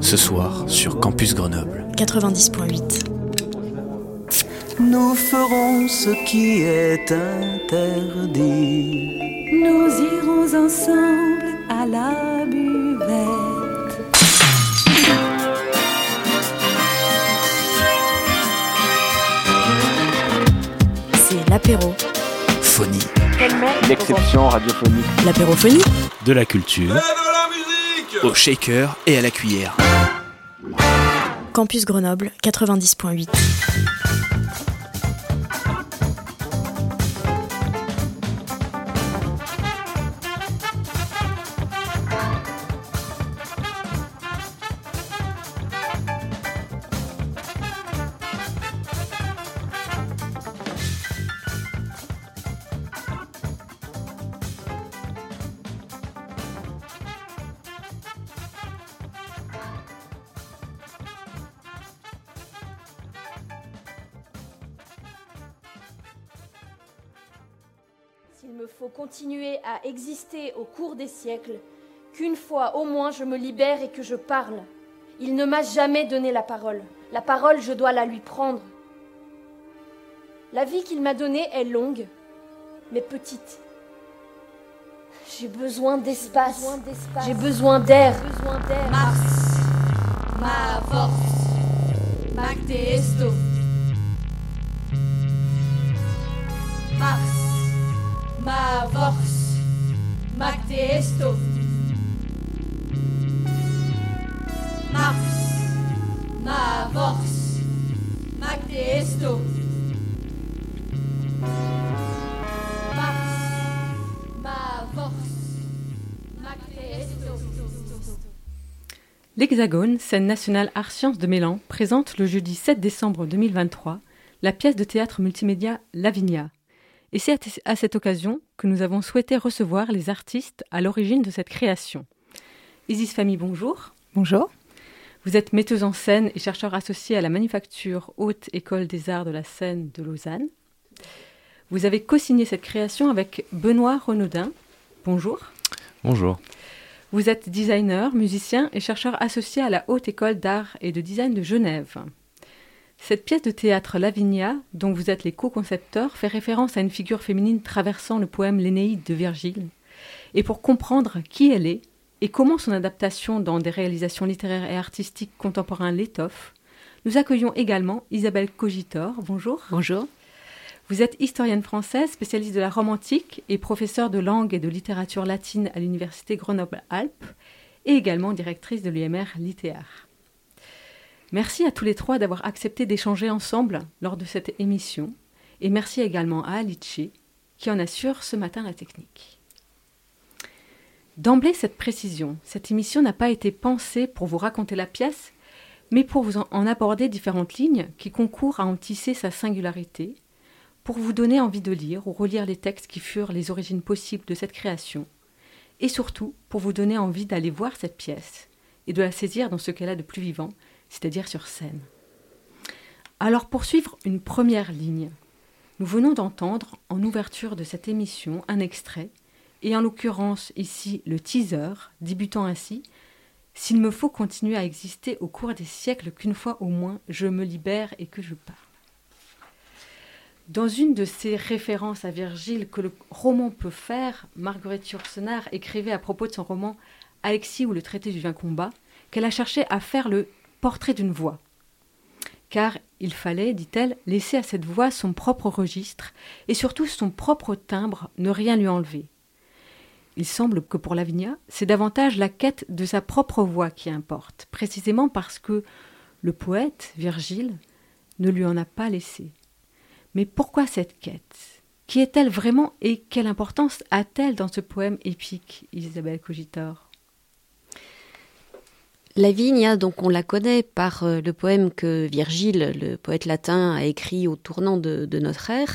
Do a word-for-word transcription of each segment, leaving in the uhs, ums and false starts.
Ce soir, sur Campus Grenoble. quatre-vingt-dix virgule huit. Nous ferons ce qui est interdit. Nous irons ensemble à la buvette. C'est l'apéro. Phonie. L'exception radiophonique. L'apérophonie. De la culture. Au shaker et à la cuillère. Campus Grenoble, quatre-vingt-dix virgule huit. Continuer à exister au cours des siècles, qu'une fois au moins je me libère et que je parle. Il ne m'a jamais donné la parole. La parole, je dois la lui prendre. La vie qu'il m'a donnée est longue, mais petite. J'ai besoin d'espace. J'ai besoin d'espace. J'ai besoin d'air. J'ai besoin d'air. Mars, ma force, Magde esto. Mars. Ma force, Magde esto. Mars, ma force, Magde esto. Mars, ma force, Magde esto. L'Hexagone, scène nationale Arts Sciences de Meylan, présente le jeudi sept décembre deux mille vingt-trois la pièce de théâtre multimédia Lavinia. Et c'est à cette occasion que nous avons souhaité recevoir les artistes à l'origine de cette création. Isis Fahmy, bonjour. Bonjour. Vous êtes metteuse en scène et chercheur associée à la Manufacture Haute École des Arts de la Scène de Lausanne. Vous avez co-signé cette création avec Benoît Renaudin. Bonjour. Bonjour. Vous êtes designer, musicien et chercheur associé à la Haute École d'Art et de Design de Genève. Cette pièce de théâtre Lavinia, dont vous êtes les co-concepteurs, fait référence à une figure féminine traversant le poème L'Énéide de Virgile. Et pour comprendre qui elle est et comment son adaptation dans des réalisations littéraires et artistiques contemporaines l'étoffe, nous accueillons également Isabelle Cogitore. Bonjour. Bonjour. Vous êtes historienne française, spécialiste de la Rome antique et professeure de langue et de littérature latine à l'université Grenoble-Alpes et également directrice de l'U M R Littéaire. Merci à tous les trois d'avoir accepté d'échanger ensemble lors de cette émission. Et merci également à Alice, qui en assure ce matin la technique. D'emblée, cette précision, cette émission n'a pas été pensée pour vous raconter la pièce, mais pour vous en aborder différentes lignes qui concourent à en tisser sa singularité, pour vous donner envie de lire ou relire les textes qui furent les origines possibles de cette création, et surtout pour vous donner envie d'aller voir cette pièce et de la saisir dans ce qu'elle a de plus vivant, c'est-à-dire sur scène. Alors pour suivre une première ligne, nous venons d'entendre en ouverture de cette émission un extrait, et en l'occurrence ici le teaser, débutant ainsi « S'il me faut continuer à exister au cours des siècles qu'une fois au moins je me libère et que je parle ». Dans une de ces références à Virgile que le roman peut faire, Marguerite Sursenard écrivait à propos de son roman « Alexis ou le traité du vain combat » qu'elle a cherché à faire le portrait d'une voix. Car il fallait, dit-elle, laisser à cette voix son propre registre et surtout son propre timbre, ne rien lui enlever. Il semble que pour Lavinia, c'est davantage la quête de sa propre voix qui importe, précisément parce que le poète, Virgile, ne lui en a pas laissé. Mais pourquoi cette quête ? Qui est-elle vraiment et quelle importance a-t-elle dans ce poème épique, Isabelle Cogitore ? Lavinia, donc on la connaît par le poème que Virgile, le poète latin, a écrit au tournant de, de notre ère,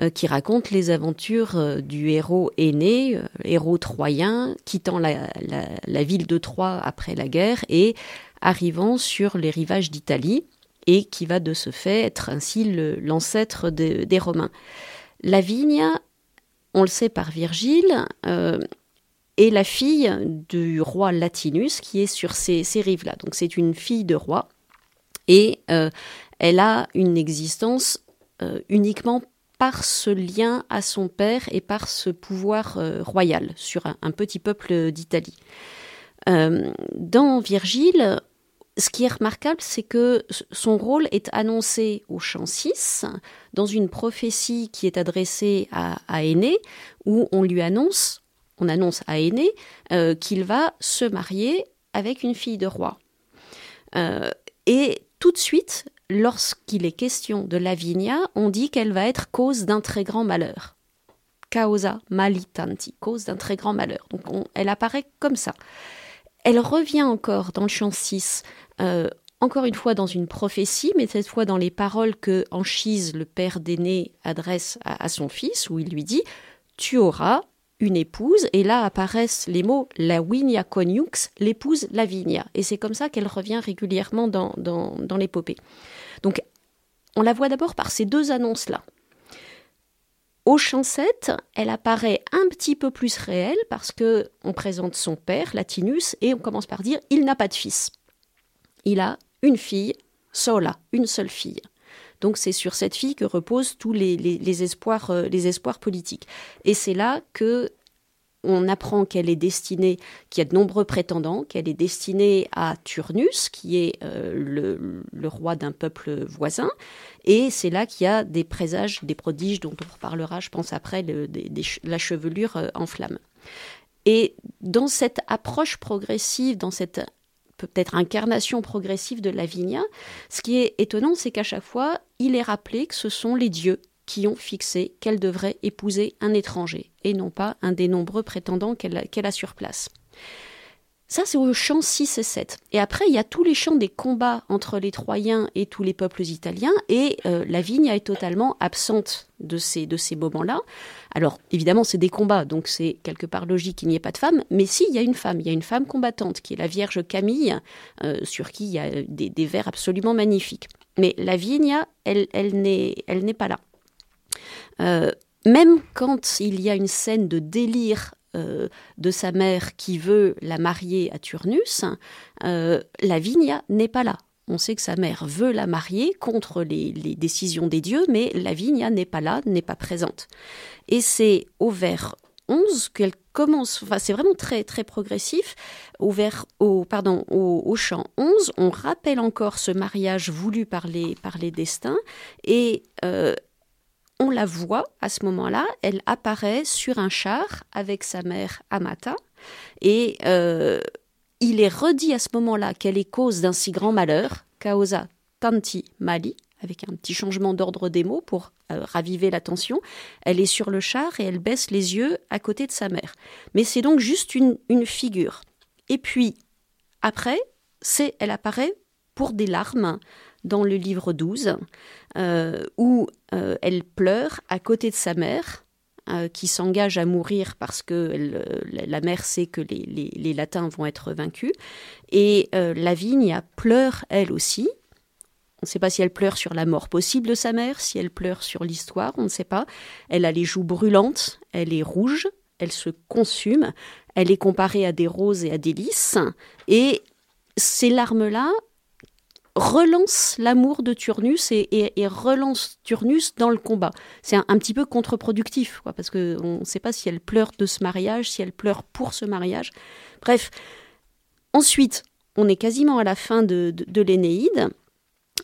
euh, qui raconte les aventures euh, du héros Énée, euh, héros troyen, quittant la, la, la ville de Troie après la guerre et arrivant sur les rivages d'Italie, et qui va de ce fait être ainsi le, l'ancêtre de, des Romains. Lavinia, on le sait par Virgile, euh, et la fille du roi Latinus qui est sur ces, ces rives-là. Donc c'est une fille de roi et euh, elle a une existence euh, uniquement par ce lien à son père et par ce pouvoir euh, royal sur un, un petit peuple d'Italie. Euh, dans Virgile, ce qui est remarquable, c'est que son rôle est annoncé au chant six, dans une prophétie qui est adressée à, à Énée, où on lui annonce, on annonce à Énée euh, qu'il va se marier avec une fille de roi. Euh, et tout de suite, lorsqu'il est question de Lavinia, on dit qu'elle va être cause d'un très grand malheur. Causa malitanti, cause d'un très grand malheur. Donc on, elle apparaît comme ça. Elle revient encore dans le chant six, euh, encore une fois dans une prophétie, mais cette fois dans les paroles que Anchise, le père d'Énée, adresse à, à son fils, où il lui dit « Tu auras une épouse », et là apparaissent les mots « Lavinia coniux », l'épouse Lavinia. Et c'est comme ça qu'elle revient régulièrement dans, dans, dans l'épopée. Donc on la voit d'abord par ces deux annonces-là. Au chant sept, elle apparaît un petit peu plus réelle parce qu'on présente son père, Latinus, et on commence par dire « il n'a pas de fils ». Il a une fille, sola, une seule fille. Donc c'est sur cette fille que reposent tous les, les, les, espoirs, euh, les espoirs politiques. Et c'est là qu'on apprend qu'elle est destinée, qu'il y a de nombreux prétendants, qu'elle est destinée à Turnus, qui est euh, le, le roi d'un peuple voisin. Et c'est là qu'il y a des présages, des prodiges dont on reparlera, je pense, après, le, des, des, la chevelure en flammes. Et dans cette approche progressive, dans cette peut-être incarnation progressive de Lavinia, ce qui est étonnant, c'est qu'à chaque fois, il est rappelé que ce sont les dieux qui ont fixé qu'elle devrait épouser un étranger, et non pas un des nombreux prétendants qu'elle a, qu'elle a sur place. Ça, c'est au chant six et sept. Et après, il y a tous les chants des combats entre les Troyens et tous les peuples italiens. Et euh, Lavinia est totalement absente de ces, de ces moments-là. Alors, évidemment, c'est des combats, donc c'est quelque part logique qu'il n'y ait pas de femme. Mais si, il y a une femme. Il y a une femme combattante, qui est la Vierge Camille, euh, sur qui il y a des, des vers absolument magnifiques. Mais Lavinia, elle, elle, n'est, elle n'est pas là. Euh, même quand il y a une scène de délire Euh, de sa mère qui veut la marier à Turnus, euh, Lavinia n'est pas là. On sait que sa mère veut la marier contre les, les décisions des dieux, mais Lavinia n'est pas là, n'est pas présente. Et c'est au vers onze qu'elle commence, enfin c'est vraiment très très progressif, au, vers, au, pardon, au, au chant onze, on rappelle encore ce mariage voulu par les, par les destins, et euh, on la voit à ce moment-là, elle apparaît sur un char avec sa mère Amata et euh, il est redit à ce moment-là qu'elle est cause d'un si grand malheur, causa tanti mali, avec un petit changement d'ordre des mots pour euh, raviver l'attention. Elle est sur le char et elle baisse les yeux à côté de sa mère. Mais c'est donc juste une, une figure. Et puis après, c'est, elle apparaît pour des larmes dans le livre douze, euh, où euh, elle pleure à côté de sa mère, euh, qui s'engage à mourir parce que elle, la, la mère sait que les, les, les Latins vont être vaincus. Et euh, Lavinia pleure elle aussi. On ne sait pas si elle pleure sur la mort possible de sa mère, si elle pleure sur l'histoire, on ne sait pas. Elle a les joues brûlantes, elle est rouge, elle se consume, elle est comparée à des roses et à des lys. Et ces larmes-là relance l'amour de Turnus et, et, et relance Turnus dans le combat. C'est un, un petit peu contre-productif, quoi, parce qu'on ne sait pas si elle pleure de ce mariage, si elle pleure pour ce mariage. Bref, ensuite, on est quasiment à la fin de, de, de l'Énéide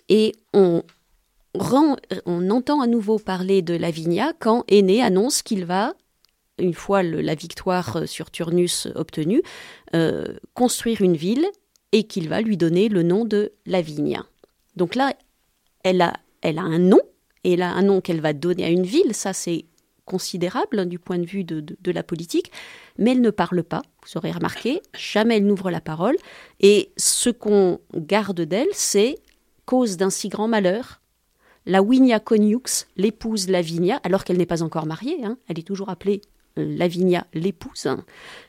et on, rend, on entend à nouveau parler de Lavinia quand Énée annonce qu'il va, une fois le, la victoire sur Turnus obtenue, euh, construire une ville et qu'il va lui donner le nom de Lavinia. Donc là, elle a, elle a un nom, et elle a un nom qu'elle va donner à une ville, ça c'est considérable hein, du point de vue de, de, de la politique, mais elle ne parle pas, vous aurez remarqué, jamais elle n'ouvre la parole, et ce qu'on garde d'elle, c'est « cause d'un si grand malheur », Lavinia Coniux, l'épouse Lavinia, alors qu'elle n'est pas encore mariée, hein, elle est toujours appelée Lavinia l'épouse, hein,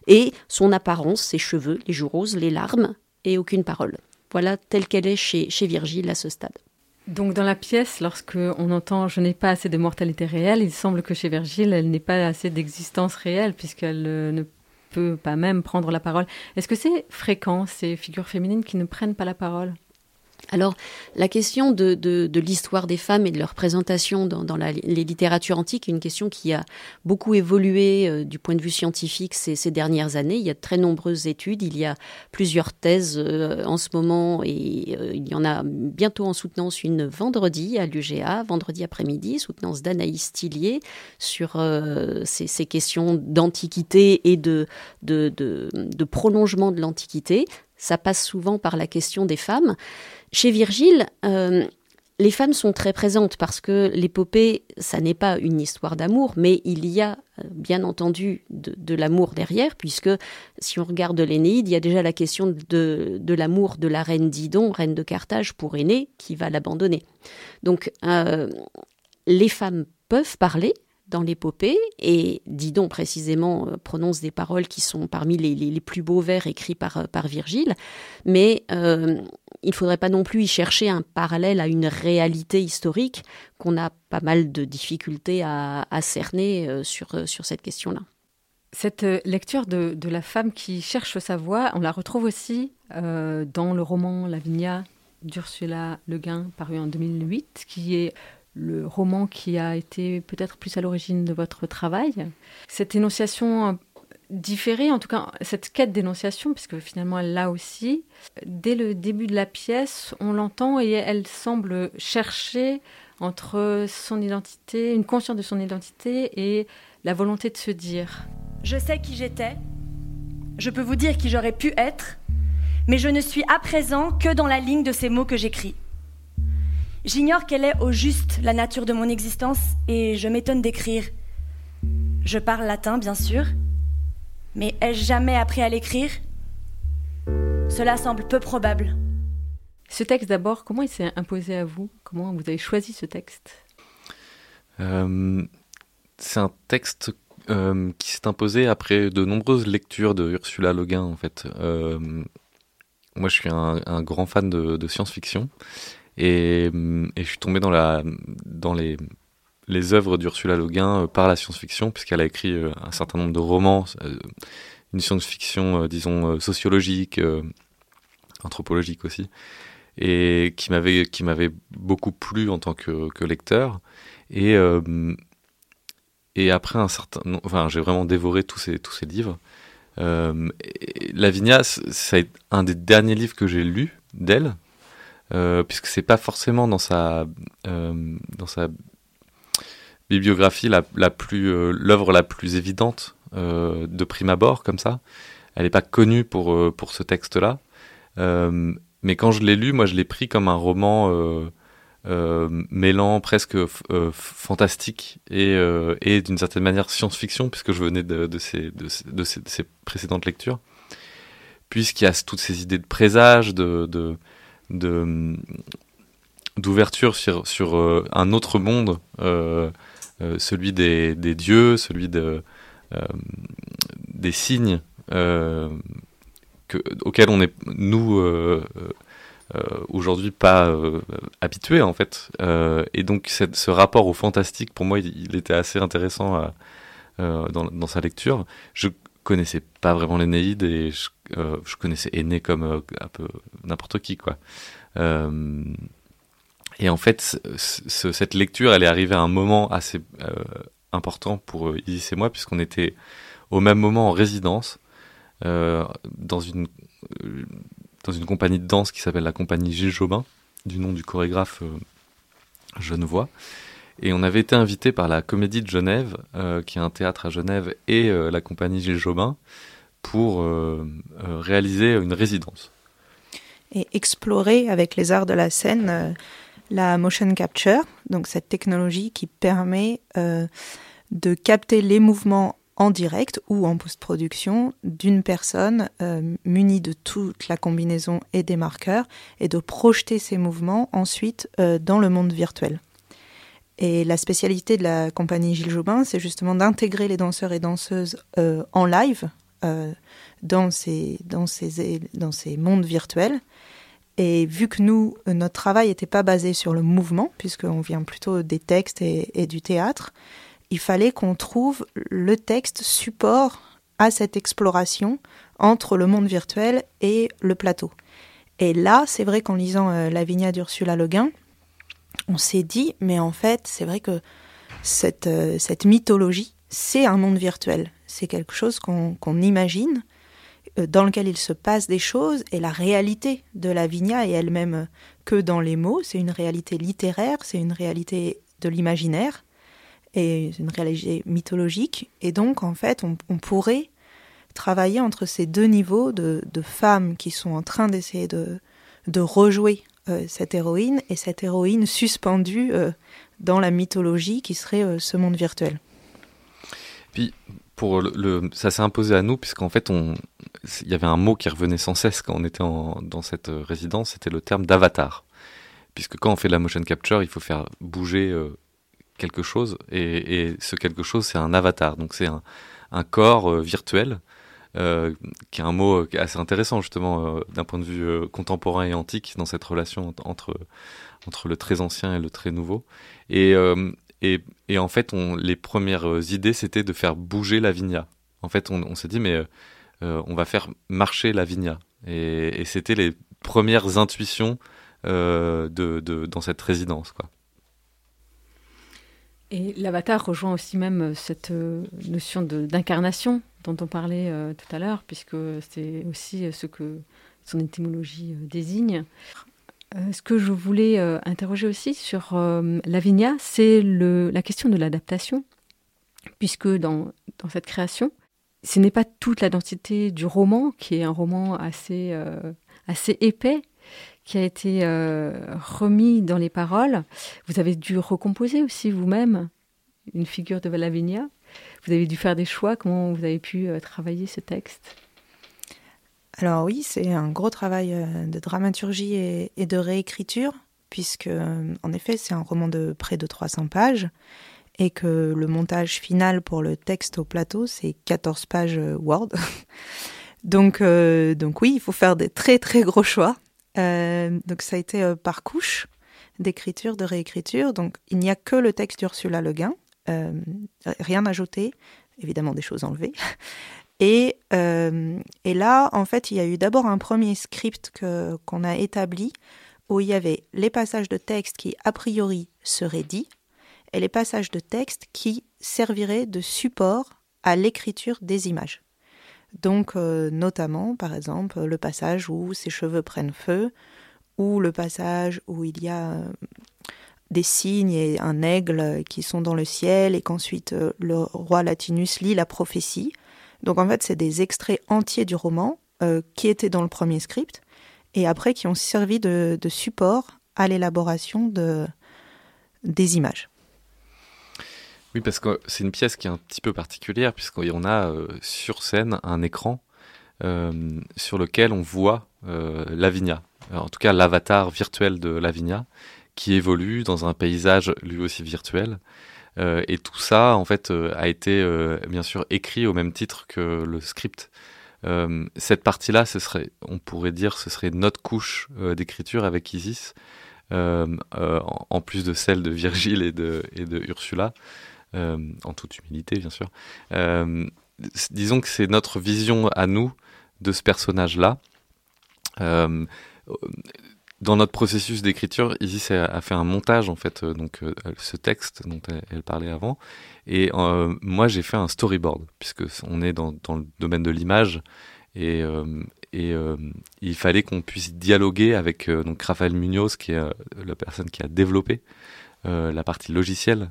et son apparence, ses cheveux, les joues roses, les larmes, et aucune parole. Voilà telle qu'elle est chez, chez Virgile à ce stade. Donc dans la pièce, lorsqu'on entend « je n'ai pas assez de mortalité réelle », il semble que chez Virgile, elle n'ait pas assez d'existence réelle, puisqu'elle ne peut pas même prendre la parole. Est-ce que c'est fréquent, ces figures féminines qui ne prennent pas la parole ? Alors, la question de, de, de l'histoire des femmes et de leur présentation dans, dans la, les littératures antiques est une question qui a beaucoup évolué euh, du point de vue scientifique ces, ces dernières années. Il y a de très nombreuses études, il y a plusieurs thèses euh, en ce moment et euh, il y en a bientôt en soutenance une vendredi à l'U G A, vendredi après-midi, soutenance d'Anaïs Tillier sur euh, ces, ces questions d'antiquité et de, de, de, de prolongement de l'antiquité. Ça passe souvent par la question des femmes. Chez Virgile, euh, les femmes sont très présentes parce que l'épopée, ça n'est pas une histoire d'amour, mais il y a bien entendu de, de l'amour derrière, puisque si on regarde l'Énéide, il y a déjà la question de, de l'amour de la reine Didon, reine de Carthage, pour Énée, qui va l'abandonner. Donc, euh, les femmes peuvent parler dans l'épopée, et Didon précisément prononce des paroles qui sont parmi les, les, les plus beaux vers écrits par, par Virgile, mais euh, il ne faudrait pas non plus y chercher un parallèle à une réalité historique qu'on a pas mal de difficultés à, à cerner sur, sur cette question-là. Cette lecture de, de la femme qui cherche sa voie, on la retrouve aussi euh, dans le roman Lavinia d'Ursula Le Guin, paru en deux mille huit, qui est le roman qui a été peut-être plus à l'origine de votre travail. Cette énonciation différée, en tout cas cette quête d'énonciation, puisque finalement là aussi, dès le début de la pièce, on l'entend et elle semble chercher entre son identité, une conscience de son identité et la volonté de se dire. Je sais qui j'étais, je peux vous dire qui j'aurais pu être, mais je ne suis à présent que dans la ligne de ces mots que j'écris. J'ignore quelle est au juste la nature de mon existence et je m'étonne d'écrire. Je parle latin, bien sûr, mais ai-je jamais appris à l'écrire ? Cela semble peu probable. Ce texte d'abord, comment il s'est imposé à vous ? Comment vous avez choisi ce texte ? euh, C'est un texte euh, qui s'est imposé après de nombreuses lectures de Ursula Le Guin, en fait. Euh, moi, je suis un, un grand fan de, de science-fiction. Et, et je suis tombé dans, la, dans les, les œuvres d'Ursula Le Guin par la science-fiction, puisqu'elle a écrit un certain nombre de romans, une science-fiction, disons, sociologique, anthropologique aussi, et qui m'avait, qui m'avait beaucoup plu en tant que, que lecteur. Et, et après un certain... Enfin, j'ai vraiment dévoré tous ces, tous ces livres. Euh, Lavinia, c'est un des derniers livres que j'ai lus d'elle, Euh, puisque c'est pas forcément dans sa euh, dans sa bibliographie la, la plus euh, l'œuvre la plus évidente euh, de prime abord comme ça. Elle n'est pas connue pour euh, pour ce texte-là, euh, mais quand je l'ai lu, moi je l'ai pris comme un roman euh, euh, mêlant presque euh, fantastique et euh, et d'une certaine manière science-fiction, puisque je venais de de ces de ces, de ces, de ces précédentes lectures, puisqu'il y a toutes ces idées de présages, de, de De, d'ouverture sur, sur euh, un autre monde, euh, euh, celui des, des dieux, celui de, euh, des signes euh, que, auxquels on est, nous, euh, euh, aujourd'hui, pas euh, habitués, en fait. Euh, et donc, cette, ce rapport au fantastique, pour moi, il, il était assez intéressant à, euh, dans, dans sa lecture. Je connaissais pas vraiment l'Énéide et je Euh, je connaissais Énée comme euh, un peu n'importe qui, quoi. Euh, et en fait, c- c- cette lecture, elle est arrivée à un moment assez euh, important pour euh, Isis et moi, puisqu'on était au même moment en résidence euh, dans une euh, dans une compagnie de danse qui s'appelle la Compagnie Gilles Jobin, du nom du chorégraphe euh, genevois. Et on avait été invité par la Comédie de Genève, euh, qui est un théâtre à Genève, et euh, la Compagnie Gilles Jobin, pour euh, euh, réaliser une résidence. Et explorer avec les arts de la scène euh, la motion capture, donc cette technologie qui permet euh, de capter les mouvements en direct ou en post-production d'une personne euh, munie de toute la combinaison et des marqueurs, et de projeter ces mouvements ensuite euh, dans le monde virtuel. Et la spécialité de la Compagnie Gilles Jobin, c'est justement d'intégrer les danseurs et danseuses euh, en live, Euh, dans ces, dans ces, dans ces mondes virtuels. Et vu que nous, notre travail n'était pas basé sur le mouvement, puisqu'on vient plutôt des textes et, et du théâtre, il fallait qu'on trouve le texte support à cette exploration entre le monde virtuel et le plateau. Et là, c'est vrai qu'en lisant euh, Lavinia d'Ursula Le Guin, on s'est dit, mais en fait, c'est vrai que cette, euh, cette mythologie, c'est un monde virtuel. C'est quelque chose qu'on, qu'on imagine, euh, dans lequel il se passe des choses, et la réalité de Lavinia est elle-même que dans les mots. C'est une réalité littéraire, c'est une réalité de l'imaginaire, et une réalité mythologique. Et donc, en fait, on, on pourrait travailler entre ces deux niveaux de, de femmes qui sont en train d'essayer de, de rejouer euh, cette héroïne, et cette héroïne suspendue euh, dans la mythologie qui serait euh, ce monde virtuel. Puis, pour le, le, ça s'est imposé à nous, puisqu'en fait, on, il y avait un mot qui revenait sans cesse quand on était en, dans cette résidence, c'était le terme d'avatar. Puisque quand on fait de la motion capture, il faut faire bouger euh, quelque chose, et, et ce quelque chose, c'est un avatar. Donc, c'est un, un corps euh, virtuel, Euh, qui est un mot assez intéressant justement euh, d'un point de vue euh, contemporain et antique dans cette relation entre, entre le très ancien et le très nouveau. Et, euh, et, et en fait, on, les premières idées, c'était de faire bouger Lavinia. En fait, on, on s'est dit, mais euh, on va faire marcher Lavinia. Et, et c'était les premières intuitions euh, de, de, dans cette résidence, quoi. Et l'avatar rejoint aussi même cette notion de, d'incarnation dont on parlait euh, tout à l'heure, puisque c'est aussi ce que son étymologie euh, désigne. Euh, ce que je voulais euh, interroger aussi sur euh, Lavinia, c'est le, la question de l'adaptation, puisque dans, dans cette création, ce n'est pas toute la densité du roman, qui est un roman assez, euh, assez épais, qui a été euh, remis dans les paroles. Vous avez dû recomposer aussi vous-même une figure de Lavinia. Vous avez dû faire des choix. Comment vous avez pu euh, travailler ce texte ? Alors oui, c'est un gros travail euh, de dramaturgie et, et de réécriture, puisque euh, en effet, c'est un roman de près de trois cents pages, et que le montage final pour le texte au plateau, c'est quatorze pages euh, Word. donc, euh, donc oui, il faut faire des très très gros choix. Euh, donc ça a été euh, par couche d'écriture, de réécriture. Donc il n'y a que le texte d'Ursula Le Guin, euh, rien ajouté, évidemment des choses enlevées. Et, euh, et là, en fait, il y a eu d'abord un premier script que, qu'on a établi, où il y avait les passages de texte qui, a priori, seraient dits, et les passages de texte qui serviraient de support à l'écriture des images. Donc, euh, notamment, par exemple, le passage où ses cheveux prennent feu, ou le passage où il y a euh, des cygnes et un aigle qui sont dans le ciel, et qu'ensuite euh, le roi Latinus lit la prophétie. Donc, en fait, c'est des extraits entiers du roman euh, qui étaient dans le premier script, et après qui ont servi de, de support à l'élaboration de, des images. Oui, parce que c'est une pièce qui est un petit peu particulière, puisqu'on a euh, sur scène un écran euh, sur lequel on voit euh, Lavinia, alors, en tout cas l'avatar virtuel de Lavinia, qui évolue dans un paysage lui aussi virtuel. Euh, et tout ça, en fait, euh, a été euh, bien sûr écrit au même titre que le script. Euh, cette partie-là, ce serait, on pourrait dire, ce serait notre couche euh, d'écriture avec Isis, euh, euh, en plus de celle de Virgile et de, et de Ursula. Euh, en toute humilité bien sûr, euh, disons que c'est notre vision à nous de ce personnage-là. Euh, dans notre processus d'écriture, Isis a, a fait un montage en fait, euh, donc, euh, ce texte dont elle, elle parlait avant, et euh, moi j'ai fait un storyboard, puisque on est dans, dans le domaine de l'image, et, euh, et euh, il fallait qu'on puisse dialoguer avec euh, donc Raphaël Munoz, qui est euh, la personne qui a développé euh, la partie logicielle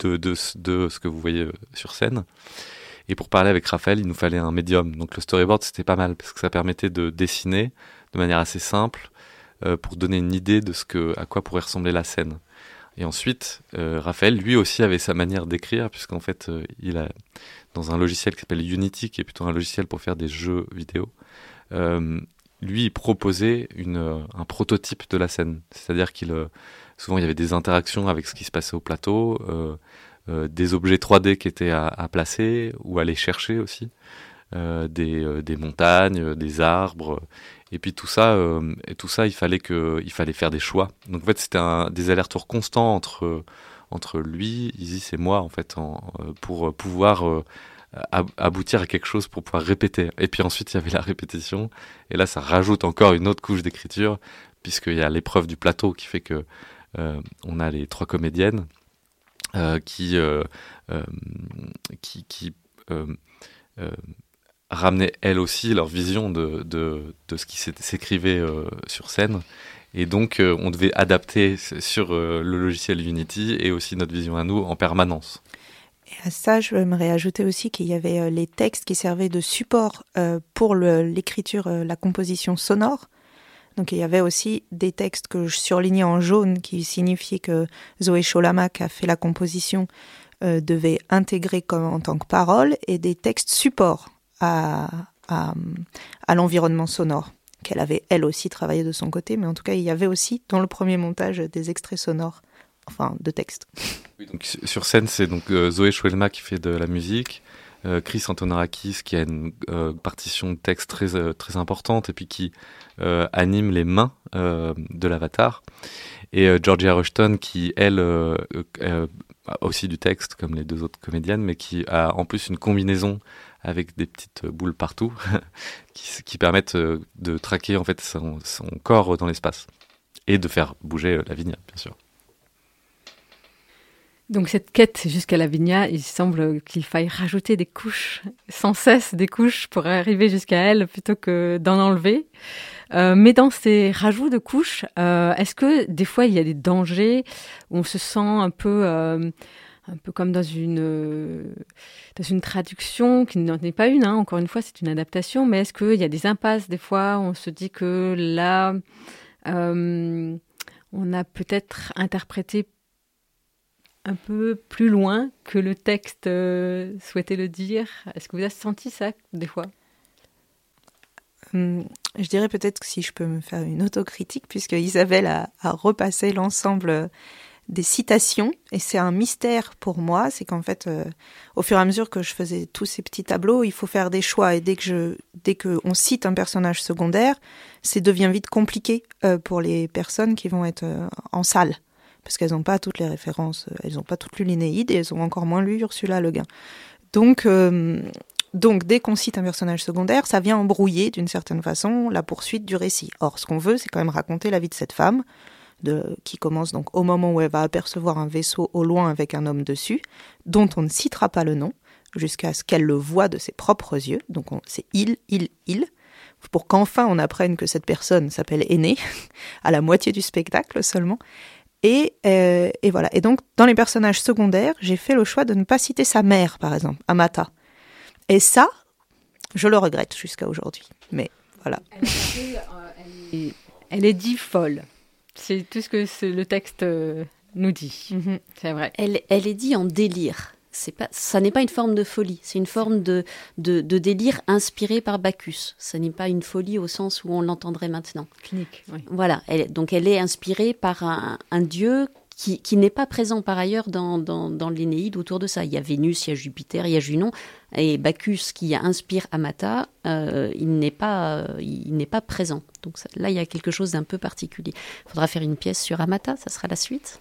De, de, de ce que vous voyez sur scène. Et pour parler avec Raphaël, il nous fallait un médium. Donc le storyboard, c'était pas mal, parce que ça permettait de dessiner de manière assez simple euh, pour donner une idée de ce que, à quoi pourrait ressembler la scène. Et ensuite, euh, Raphaël, lui aussi, avait sa manière d'écrire, puisqu'en fait, euh, il a, dans un logiciel qui s'appelle Unity, qui est plutôt un logiciel pour faire des jeux vidéo, euh, lui, il proposait une, un prototype de la scène. C'est-à-dire qu'il... Euh, souvent, il y avait des interactions avec ce qui se passait au plateau, euh, euh, des objets trois D qui étaient à, à placer ou à les chercher aussi, euh, des, euh, des montagnes, des arbres. Et puis tout ça, euh, et tout ça, il fallait que, il fallait faire des choix. Donc en fait, c'était un, des allers-retours constants entre entre lui, Isis et moi en fait, en, pour pouvoir euh, aboutir à quelque chose pour pouvoir répéter. Et puis ensuite, il y avait la répétition. Et là, ça rajoute encore une autre couche d'écriture, puisqu'il y a l'épreuve du plateau qui fait que euh, on a les trois comédiennes euh, qui, euh, euh, qui qui euh, euh, ramenaient elles aussi leur vision de, de, de ce qui s'écrivait euh, sur scène. Et donc, euh, on devait adapter sur euh, le logiciel Unity et aussi notre vision à nous en permanence. Et à ça, je me réajoutais aussi qu'il y avait euh, les textes qui servaient de support euh, pour le, l'écriture, euh, la composition sonore. Donc, il y avait aussi des textes que je surlignais en jaune qui signifiaient que Zoé Cholamac, qui a fait la composition, euh, devait intégrer comme, en tant que parole, et des textes support à, à, à l'environnement sonore, qu'elle avait elle aussi travaillé de son côté, mais en tout cas il y avait aussi dans le premier montage des extraits sonores, enfin de textes. Oui, donc sur scène c'est donc euh, Zoé Cholamac qui fait de la musique, euh, Chris Antonarakis qui a une euh, partition de texte très, euh, très importante et puis qui euh, anime les mains euh, de l'avatar, et euh, Georgia Rushton qui elle euh, euh, a aussi du texte comme les deux autres comédiennes, mais qui a en plus une combinaison avec des petites boules partout, qui, qui permettent de traquer en fait son, son corps dans l'espace et de faire bouger Lavinia, bien sûr. Donc cette quête jusqu'à Lavinia, il semble qu'il faille rajouter des couches, sans cesse des couches, pour arriver jusqu'à elle plutôt que d'en enlever. Euh, mais dans ces rajouts de couches, euh, est-ce que des fois il y a des dangers où on se sent un peu... Euh, un peu comme dans une, euh, dans une traduction qui n'en est pas une, hein. Encore une fois, c'est une adaptation, mais est-ce qu'il y a des impasses des fois où on se dit que là, euh, on a peut-être interprété un peu plus loin que le texte euh, souhaitait le dire? Est-ce que vous avez senti ça des fois? Hum, je dirais peut-être que si je peux me faire une autocritique, puisque Isabelle a, a repassé l'ensemble des citations, et c'est un mystère pour moi, c'est qu'en fait, euh, au fur et à mesure que je faisais tous ces petits tableaux, il faut faire des choix, et dès que je, dès que on cite un personnage secondaire, c'est devient vite compliqué euh, pour les personnes qui vont être euh, en salle, parce qu'elles n'ont pas toutes les références, elles n'ont pas toutes lu l'Énéide, et elles ont encore moins lu Ursula Le Guin. Donc, euh, donc, dès qu'on cite un personnage secondaire, ça vient embrouiller, d'une certaine façon, la poursuite du récit. Or, ce qu'on veut, c'est quand même raconter la vie de cette femme, De, qui commence donc au moment où elle va apercevoir un vaisseau au loin avec un homme dessus, dont on ne citera pas le nom, jusqu'à ce qu'elle le voie de ses propres yeux. Donc on, c'est il, il, il, pour qu'enfin on apprenne que cette personne s'appelle Énée, à la moitié du spectacle seulement. Et, euh, et voilà. Et donc dans les personnages secondaires, j'ai fait le choix de ne pas citer sa mère, par exemple, Amata. Et ça, je le regrette jusqu'à aujourd'hui. Mais voilà. Elle est dit folle. C'est tout ce que ce, le texte nous dit, mmh, c'est vrai. Elle, elle est dit en délire. C'est pas, ça n'est pas une forme de folie, c'est une forme de, de, de délire inspirée par Bacchus. Ça n'est pas une folie au sens où on l'entendrait maintenant. Clinique, oui. Voilà, elle, donc elle est inspirée par un, un dieu qui, qui n'est pas présent par ailleurs dans, dans, dans l'Énéide autour de ça. Il y a Vénus, il y a Jupiter, il y a Junon, et Bacchus qui inspire Amata, euh, il n'est pas, euh, il n'est pas présent. Donc ça, là, il y a quelque chose d'un peu particulier. Il faudra faire une pièce sur Amata, ça sera la suite.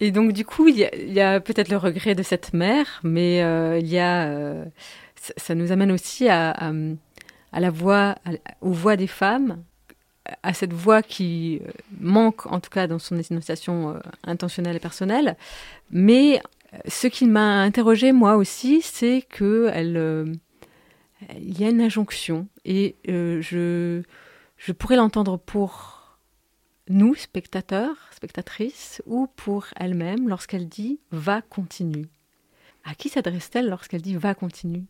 Et donc, du coup, il y a, il y a peut-être le regret de cette mère, mais euh, il y a, euh, ça, ça nous amène aussi à, à, à la voix, à, aux voix des femmes, à cette voix qui manque, en tout cas dans son énonciation euh, intentionnelle et personnelle. Mais ce qui m'a interrogée, moi aussi, c'est qu'elle... Euh, il y a une injonction, et euh, je, je pourrais l'entendre pour nous, spectateurs, spectatrices, ou pour elle-même, lorsqu'elle dit « va, continue ». À qui s'adresse-t-elle lorsqu'elle dit « va, continue » ?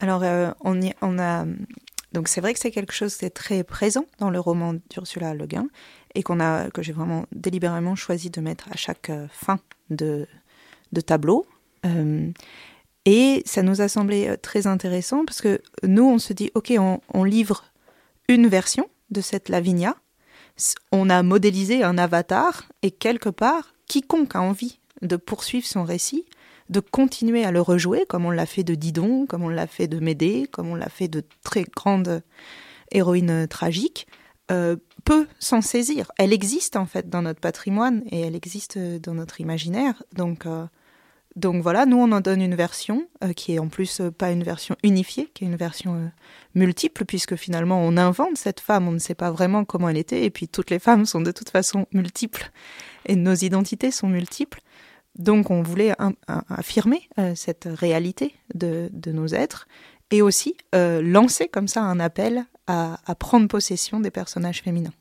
Alors, euh, on y, on a... Donc c'est vrai que c'est quelque chose qui est très présent dans le roman d'Ursula Le Guin, et qu'on a, que j'ai vraiment délibérément choisi de mettre à chaque fin de, de tableau. Euh, Et ça nous a semblé très intéressant parce que nous, on se dit, ok, on, on livre une version de cette Lavinia, on a modélisé un avatar, et quelque part, quiconque a envie de poursuivre son récit, de continuer à le rejouer, comme on l'a fait de Didon, comme on l'a fait de Médée, comme on l'a fait de très grandes héroïnes tragiques, euh, peut s'en saisir. Elle existe en fait dans notre patrimoine, et elle existe dans notre imaginaire, donc... Euh, Donc voilà, nous on en donne une version euh, qui est en plus euh, pas une version unifiée, qui est une version euh, multiple, puisque finalement on invente cette femme, on ne sait pas vraiment comment elle était, et puis toutes les femmes sont de toute façon multiples, et nos identités sont multiples. Donc on voulait un, un, affirmer euh, cette réalité de, de nos êtres, et aussi euh, lancer comme ça un appel à, à prendre possession des personnages féminins.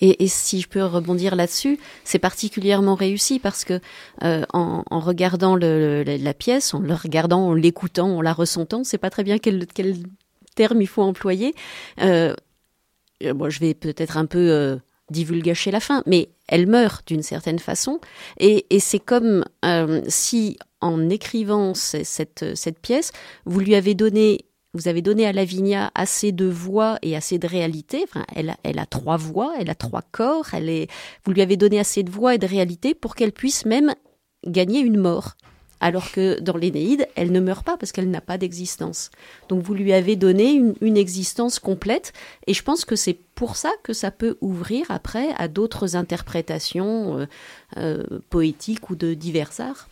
Et, et si je peux rebondir là-dessus, c'est particulièrement réussi parce que euh, en, en regardant le, le, la pièce, en la regardant, en l'écoutant, en la ressentant, c'est pas très bien quel, quel terme il faut employer. Euh, bon, je vais peut-être un peu euh, divulgacher la fin, mais elle meurt d'une certaine façon, et, et c'est comme euh, si en écrivant c- cette, cette pièce, vous lui avez donné Vous avez donné à Lavinia assez de voix et assez de réalité. Enfin, elle, elle a trois voix, elle a trois corps. Elle est... Vous lui avez donné assez de voix et de réalité pour qu'elle puisse même gagner une mort. Alors que dans l'Énéide, elle ne meurt pas parce qu'elle n'a pas d'existence. Donc vous lui avez donné une, une existence complète. Et je pense que c'est pour ça que ça peut ouvrir après à d'autres interprétations euh, euh, poétiques ou de divers arts.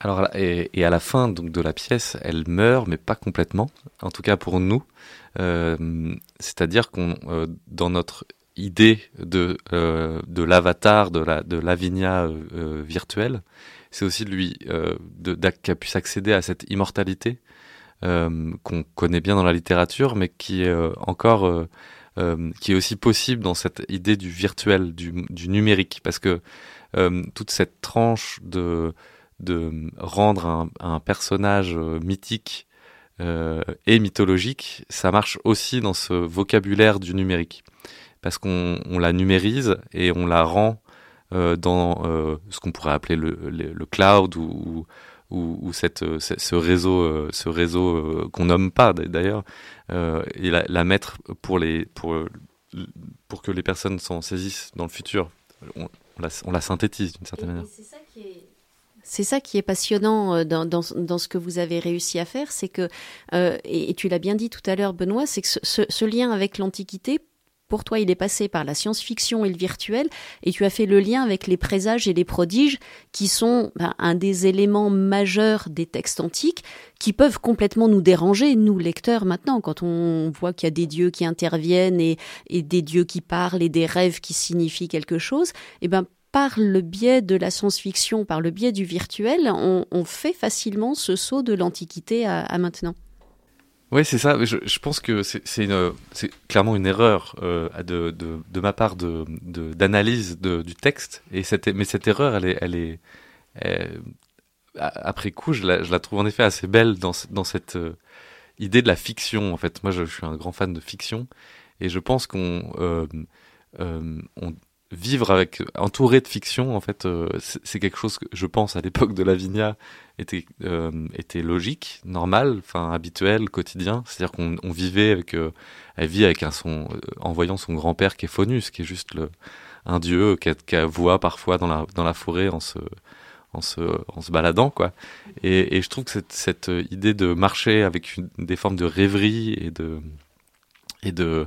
Alors, et, et à la fin donc, de la pièce, elle meurt, mais pas complètement, en tout cas pour nous. Euh, c'est-à-dire qu'on, euh, dans notre idée de, euh, de l'avatar, de, la, de Lavinia euh, virtuelle, c'est aussi de lui, euh, de, de, qu'elle puisse accéder à cette immortalité euh, qu'on connaît bien dans la littérature, mais qui est euh, encore... Euh, Euh, qui est aussi possible dans cette idée du virtuel, du, du numérique, parce que euh, toute cette tranche de, de rendre un, un personnage mythique euh, et mythologique, ça marche aussi dans ce vocabulaire du numérique, parce qu'on on la numérise et on la rend euh, dans euh, ce qu'on pourrait appeler le, le, le cloud ou, ou, ou cette, ce réseau, ce réseau qu'on nomme pas d'ailleurs, euh, et la, la mettre pour, les, pour, pour que les personnes s'en saisissent dans le futur. On, on, la, on la synthétise d'une certaine et, manière. Et c'est, ça qui est... c'est ça qui est passionnant dans, dans, dans ce que vous avez réussi à faire, c'est que, euh, et, et tu l'as bien dit tout à l'heure Benoît, c'est que ce, ce, ce lien avec l'Antiquité, pour toi, il est passé par la science-fiction et le virtuel, et tu as fait le lien avec les présages et les prodiges, qui sont ben, un des éléments majeurs des textes antiques, qui peuvent complètement nous déranger, nous lecteurs, maintenant, quand on voit qu'il y a des dieux qui interviennent, et, et des dieux qui parlent, et des rêves qui signifient quelque chose, et ben, par le biais de la science-fiction, par le biais du virtuel, on, on fait facilement ce saut de l'Antiquité à, à maintenant. Oui, c'est ça. Je, je pense que c'est, c'est, une, c'est clairement une erreur euh, de, de, de ma part de, de, d'analyse de, du texte. Et cette, mais cette erreur, elle est, elle est, elle, après coup, je la, je la trouve en effet assez belle dans, dans cette euh, idée de la fiction. En fait, moi, je, je suis un grand fan de fiction, et je pense qu'on euh, euh, on, vivre avec entouré de fiction, en fait, euh, c'est, c'est quelque chose que je pense à l'époque de Lavinia était euh, était logique, normal, enfin habituel, quotidien. C'est-à-dire qu'on on vivait avec, euh, elle vit avec un son, euh, en voyant son grand-père qui est Faunus, qui est juste le, un dieu qu'elle, qu'elle voit parfois dans la dans la forêt en se en se en se baladant quoi. Et, et je trouve que cette, cette idée de marcher avec une, des formes de rêverie et de et de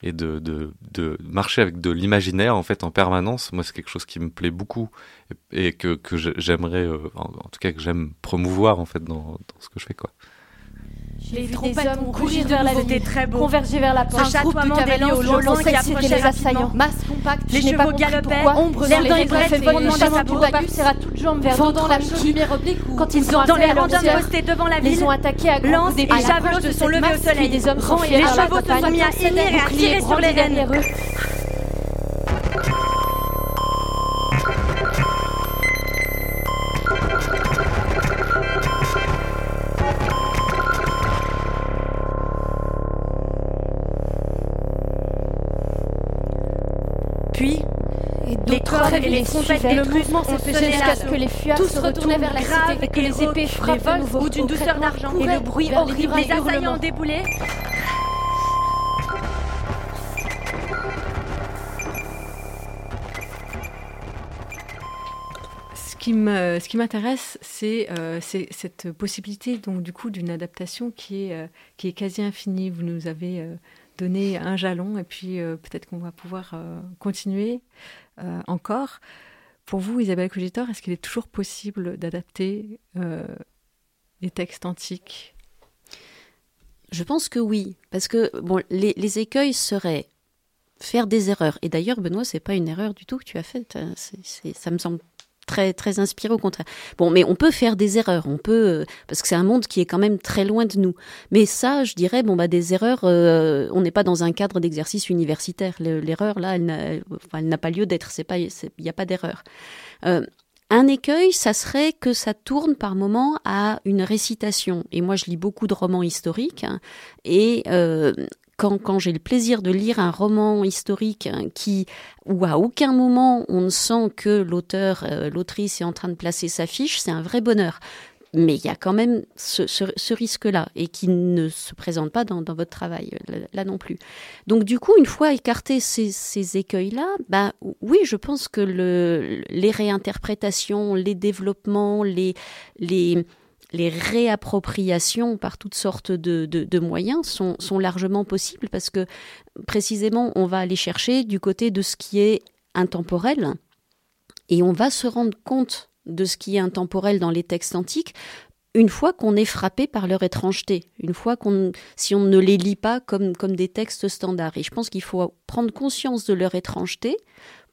et de, de, de marcher avec de l'imaginaire en fait en permanence, moi c'est quelque chose qui me plaît beaucoup et que, que j'aimerais, en, en tout cas que j'aime promouvoir en fait dans, dans ce que je fais quoi. J'ai vu des hommes courir vers la ville, converger vers la porte, un groupe de cavaliers au long qui approchait les assaillants, masse compacte, les chevaux galopaient, ombre dans les brèves et volants de Bacchus à toutes jambes vers d'autres la lumière oblique où, quand ils ont dans les rangs postés devant la ville, ils ont attaqué à grands des javelots se sont levés au soleil, les chevaux se sont mis à hennir et à tirer sur les rênes. Et les trompettes des trus ont sonné jusqu'à ce que les fuyards se retournaient vers la cité et que les épées frappent de nouveau ou d'une douceur d'argent. Et le bruit horrible des assaillants déboulés. Ce qui me, ce qui m'intéresse, c'est, euh, c'est cette possibilité donc du coup d'une adaptation qui est, euh, qui est quasi infinie. Vous nous avez euh, donné un jalon et puis euh, peut-être qu'on va pouvoir euh, continuer. Euh, encore, Pour vous, Isabelle Cogitore, est-ce qu'il est toujours possible d'adapter euh, les textes antiques ? Je pense que oui, parce que bon, les, les écueils seraient faire des erreurs. Et d'ailleurs, Benoît, c'est pas une erreur du tout que tu as faite. C'est, c'est, ça me semble très très inspiré au contraire. Bon, mais on peut faire des erreurs, on peut parce que c'est un monde qui est quand même très loin de nous. Mais ça, je dirais, bon bah des erreurs, euh, on n'est pas dans un cadre d'exercice universitaire. L'erreur là, elle n'a, elle n'a pas lieu d'être. C'est pas, il n'y a pas d'erreur. Euh, Un écueil, ça serait que ça tourne par moment à une récitation. Et moi, je lis beaucoup de romans historiques. Et euh, quand, quand j'ai le plaisir de lire un roman historique qui, où à aucun moment on ne sent que l'auteur, euh, l'autrice est en train de placer sa fiche, c'est un vrai bonheur. Mais il y a quand même ce, ce, ce risque-là et qui ne se présente pas dans, dans votre travail, là non plus. Donc du coup, une fois écartés ces, ces écueils-là, bah, oui, je pense que le, les réinterprétations, les développements, les, les, les réappropriations par toutes sortes de, de, de moyens sont, sont largement possibles parce que précisément, on va aller chercher du côté de ce qui est intemporel et on va se rendre compte de ce qui est intemporel dans les textes antiques, une fois qu'on est frappé par leur étrangeté, une fois qu'on, si on ne les lit pas comme, comme des textes standards. Et je pense qu'il faut prendre conscience de leur étrangeté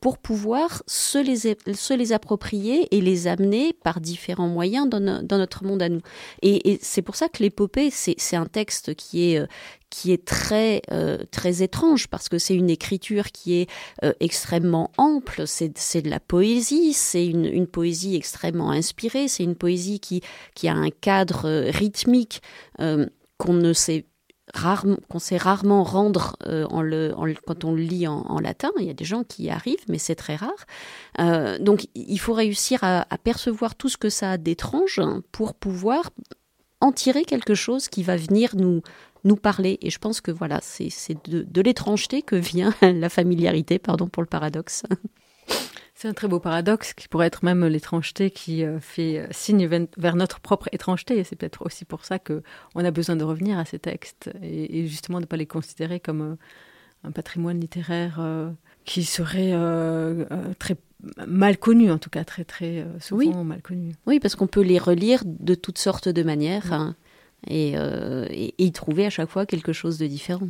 pour pouvoir se les, se les approprier et les amener par différents moyens dans, no, dans notre monde à nous. Et, et c'est pour ça que l'épopée, c'est, c'est un texte qui est... Euh, qui est très, euh, très étrange, parce que c'est une écriture qui est euh, extrêmement ample, c'est, c'est de la poésie, c'est une, une poésie extrêmement inspirée, c'est une poésie qui, qui a un cadre euh, rythmique euh, qu'on ne sait rarement, qu'on sait rarement rendre euh, en le, en, quand on le lit en, en latin. Il y a des gens qui y arrivent, mais c'est très rare. Euh, donc il faut réussir à, à percevoir tout ce que ça a d'étrange hein, pour pouvoir en tirer quelque chose qui va venir nous... nous parler. Et je pense que voilà, c'est, c'est de, de l'étrangeté que vient la familiarité, pardon pour le paradoxe. C'est un très beau paradoxe qui pourrait être même l'étrangeté qui fait signe vers notre propre étrangeté. Et c'est peut-être aussi pour ça qu'on a besoin de revenir à ces textes et, et justement de ne pas les considérer comme un patrimoine littéraire qui serait très mal connu, en tout cas très, très souvent oui. mal connu. Oui, parce qu'on peut les relire de toutes sortes de manières. Oui. Et, euh, et, et y trouver à chaque fois quelque chose de différent.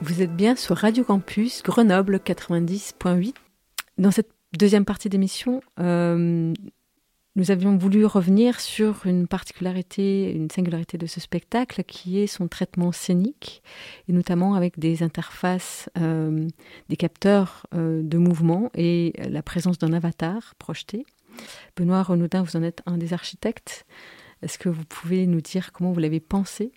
Vous êtes bien sur Radio Campus Grenoble quatre-vingt-dix point huit. Dans cette deuxième partie d'émission, euh, nous avions voulu revenir sur une particularité, une singularité de ce spectacle qui est son traitement scénique, et notamment avec des interfaces, euh, des capteurs euh, de mouvement et la présence d'un avatar projeté. Benoît Renaudin, vous en êtes un des architectes. Est-ce que vous pouvez nous dire comment vous l'avez pensé ?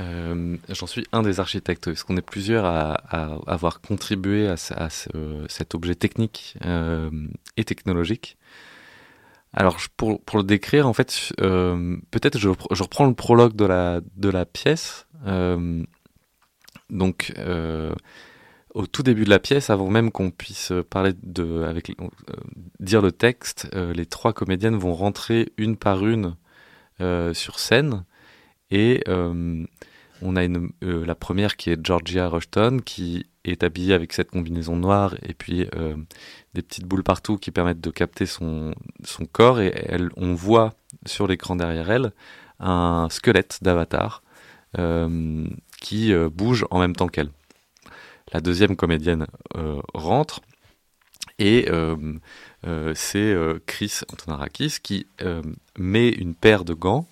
Euh, j'en suis un des architectes, parce qu'on est plusieurs à, à avoir contribué à, à ce, cet objet technique euh, et technologique. Alors pour, pour le décrire, en fait, euh, peut-être je, je reprends le prologue de la, de la pièce. Euh, donc euh, au tout début de la pièce, avant même qu'on puisse parler de, avec, euh, dire le texte, euh, les trois comédiennes vont rentrer une par une euh, sur scène. Et euh, on a une, euh, la première qui est Georgia Rushton, qui est habillée avec cette combinaison noire et puis euh, des petites boules partout qui permettent de capter son, son corps. Et elle, on voit sur l'écran derrière elle un squelette d'avatar euh, qui euh, bouge en même temps qu'elle. La deuxième comédienne euh, rentre et euh, euh, c'est euh, Chris Antonarakis qui euh, met une paire de gants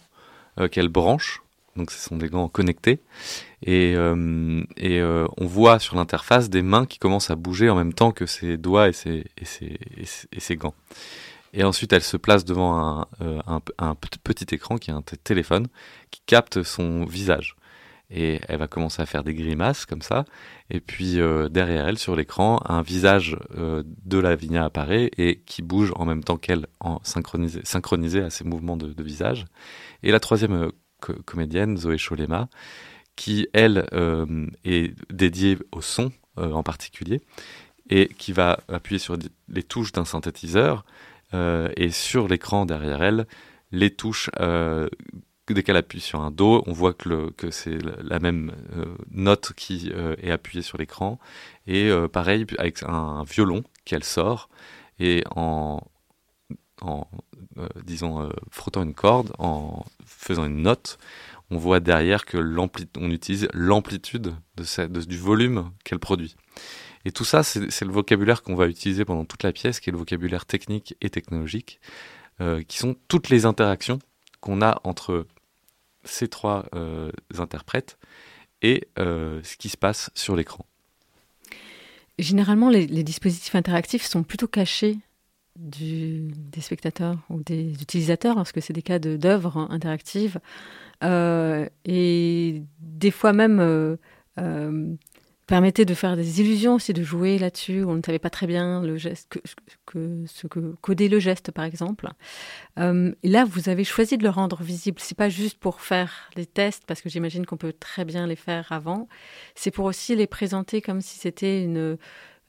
euh, qu'elle branche. Donc ce sont des gants connectés, et, euh, et euh, on voit sur l'interface des mains qui commencent à bouger en même temps que ses doigts et ses, et ses, et ses, et ses gants. Et ensuite elle se place devant un, un, un petit écran qui est un téléphone qui capte son visage. Et elle va commencer à faire des grimaces comme ça, et puis euh, derrière elle sur l'écran, un visage euh, de Lavinia apparaît et qui bouge en même temps qu'elle, en synchronisé, synchronisé à ses mouvements de, de visage. Et la troisième euh, comédienne, Zoé Cholamac, qui, elle, euh, est dédiée au son euh, en particulier, et qui va appuyer sur les touches d'un synthétiseur, euh, et sur l'écran derrière elle, les touches, euh, dès qu'elle appuie sur un do, on voit que, le, que c'est la même euh, note qui euh, est appuyée sur l'écran, et euh, pareil avec un violon qu'elle sort, et en... en euh, disons, euh, frottant une corde, en faisant une note, on voit derrière que l'ampli- on utilise l'amplitude de sa- de, du volume qu'elle produit. Et tout ça, c'est, c'est le vocabulaire qu'on va utiliser pendant toute la pièce, qui est le vocabulaire technique et technologique, euh, qui sont toutes les interactions qu'on a entre ces trois euh, interprètes et euh, ce qui se passe sur l'écran. Généralement, les, les dispositifs interactifs sont plutôt cachés Du, des spectateurs ou des utilisateurs, parce que c'est des cas de, d'œuvres interactives, euh, et des fois même euh, euh, permettaient de faire des illusions aussi, de jouer là-dessus. On ne savait pas très bien le geste, que, que, ce que coder le geste par exemple. Euh, et là, vous avez choisi de le rendre visible. C'est pas juste pour faire les tests, parce que j'imagine qu'on peut très bien les faire avant. C'est pour aussi les présenter comme si c'était une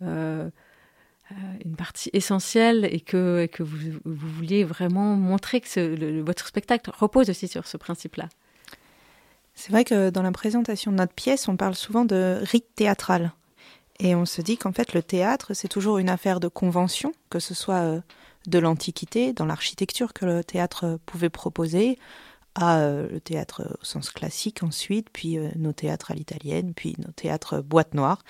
euh, une partie essentielle, et que, et que vous, vous vouliez vraiment montrer que ce, le, votre spectacle repose aussi sur ce principe-là. C'est vrai que dans la présentation de notre pièce, on parle souvent de rite théâtral. Et on se dit qu'en fait, le théâtre, c'est toujours une affaire de convention, que ce soit de l'Antiquité, dans l'architecture que le théâtre pouvait proposer, à le théâtre au sens classique ensuite, puis nos théâtres à l'italienne, puis nos théâtres boîte noire.